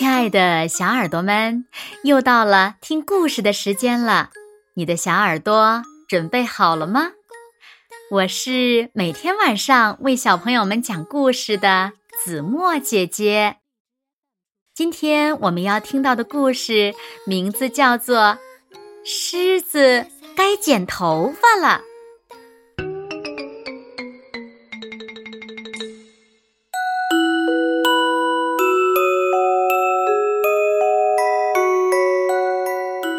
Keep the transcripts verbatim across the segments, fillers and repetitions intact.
亲爱的小耳朵们，又到了听故事的时间了，你的小耳朵准备好了吗？我是每天晚上为小朋友们讲故事的子墨姐姐。今天我们要听到的故事名字叫做《狮子该剪头发了》。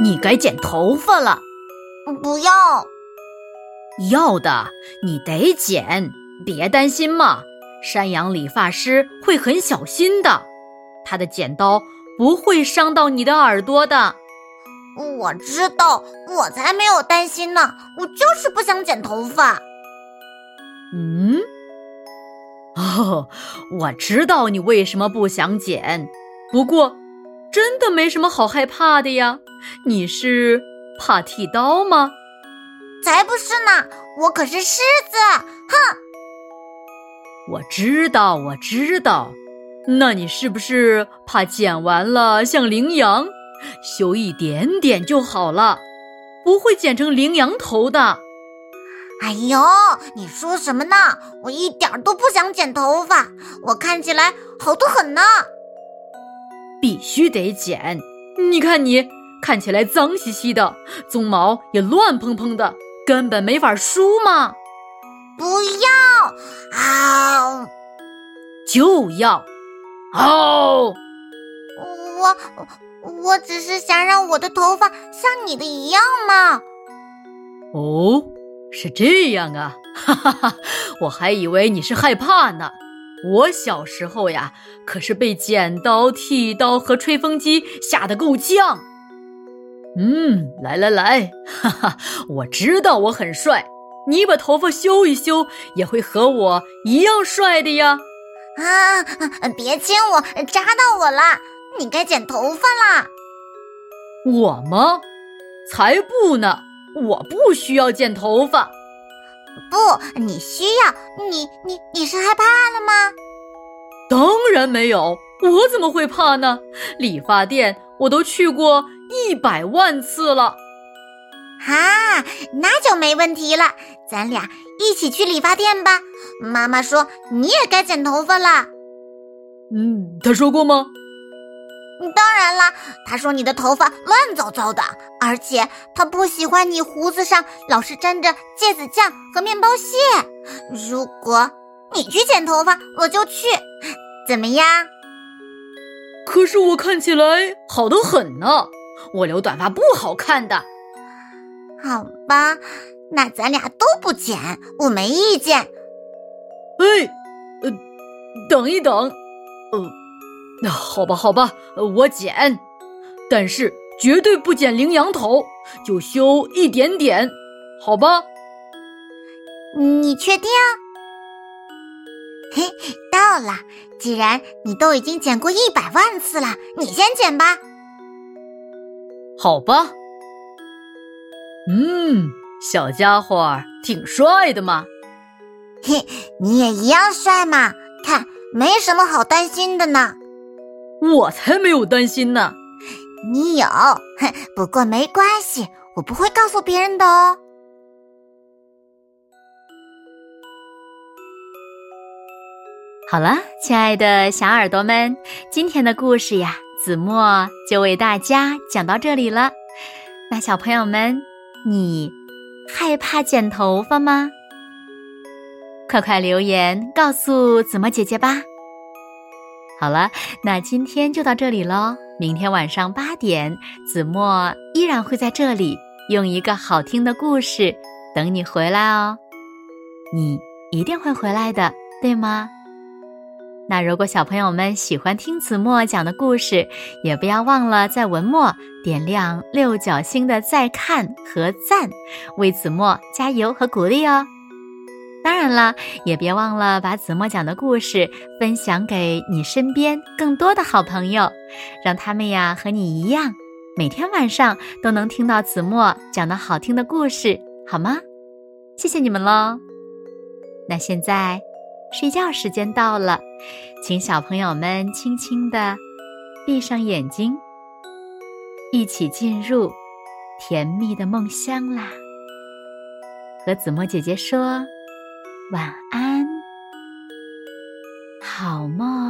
你该剪头发了。不要。要的，你得剪，别担心嘛。山羊理发师会很小心的，他的剪刀不会伤到你的耳朵的。我知道，我才没有担心呢，我就是不想剪头发。嗯？哦，我知道你为什么不想剪，不过真的没什么好害怕的呀，你是怕剃刀吗？才不是呢，我可是狮子，哼！我知道，我知道，那你是不是怕剪完了像羚羊？修一点点就好了，不会剪成羚羊头的。哎呦，你说什么呢？我一点都不想剪头发，我看起来好得很呢。必须得剪，你看你，看起来脏兮兮的，鬃毛也乱蓬蓬的，根本没法梳嘛。不要，啊！就要，哦！我。我只是想让我的头发像你的一样嘛。哦，是这样啊，哈哈哈，我还以为你是害怕呢。我小时候呀，可是被剪刀、剃刀和吹风机吓得够呛。嗯，来来来，哈哈，我知道我很帅，你把头发修一修，也会和我一样帅的呀。啊，别亲我，扎到我了。你该剪头发啦。我吗？才不呢，我不需要剪头发。不，你需要，你你你是害怕了吗？当然没有，我怎么会怕呢？理发店我都去过一百万次了。啊，那就没问题了，咱俩一起去理发店吧。妈妈说你也该剪头发啦。嗯，她说过吗？当然啦，他说你的头发乱糟糟的，而且他不喜欢你胡子上老是沾着芥子酱和面包屑。如果你去剪头发，我就去，怎么样？可是我看起来好得很呢，我留短发不好看的。好吧，那咱俩都不剪，我没意见。哎，呃，等一等，呃。好吧好吧，我剪，但是绝对不剪羚羊头，就修一点点，好吧？你确定？嘿，到了，既然你都已经剪过一百万次了，你先剪吧。好吧。嗯，小家伙挺帅的嘛。嘿，你也一样帅嘛，看，没什么好担心的呢。我才没有担心呢。你有，不过没关系，我不会告诉别人的哦。好了，亲爱的小耳朵们，今天的故事呀，子墨就为大家讲到这里了。那小朋友们，你害怕剪头发吗？快快留言告诉子墨姐姐吧。好了，那今天就到这里咯，明天晚上八点，子墨依然会在这里用一个好听的故事等你回来哦。你一定会回来的，对吗？那如果小朋友们喜欢听子墨讲的故事，也不要忘了在文末点亮六角星的再看和赞，为子墨加油和鼓励哦。当然了，也别忘了把子墨讲的故事分享给你身边更多的好朋友，让他们呀和你一样，每天晚上都能听到子墨讲的好听的故事，好吗？谢谢你们咯。那现在睡觉时间到了，请小朋友们轻轻地闭上眼睛，一起进入甜蜜的梦乡啦。和子墨姐姐说晚安，好梦。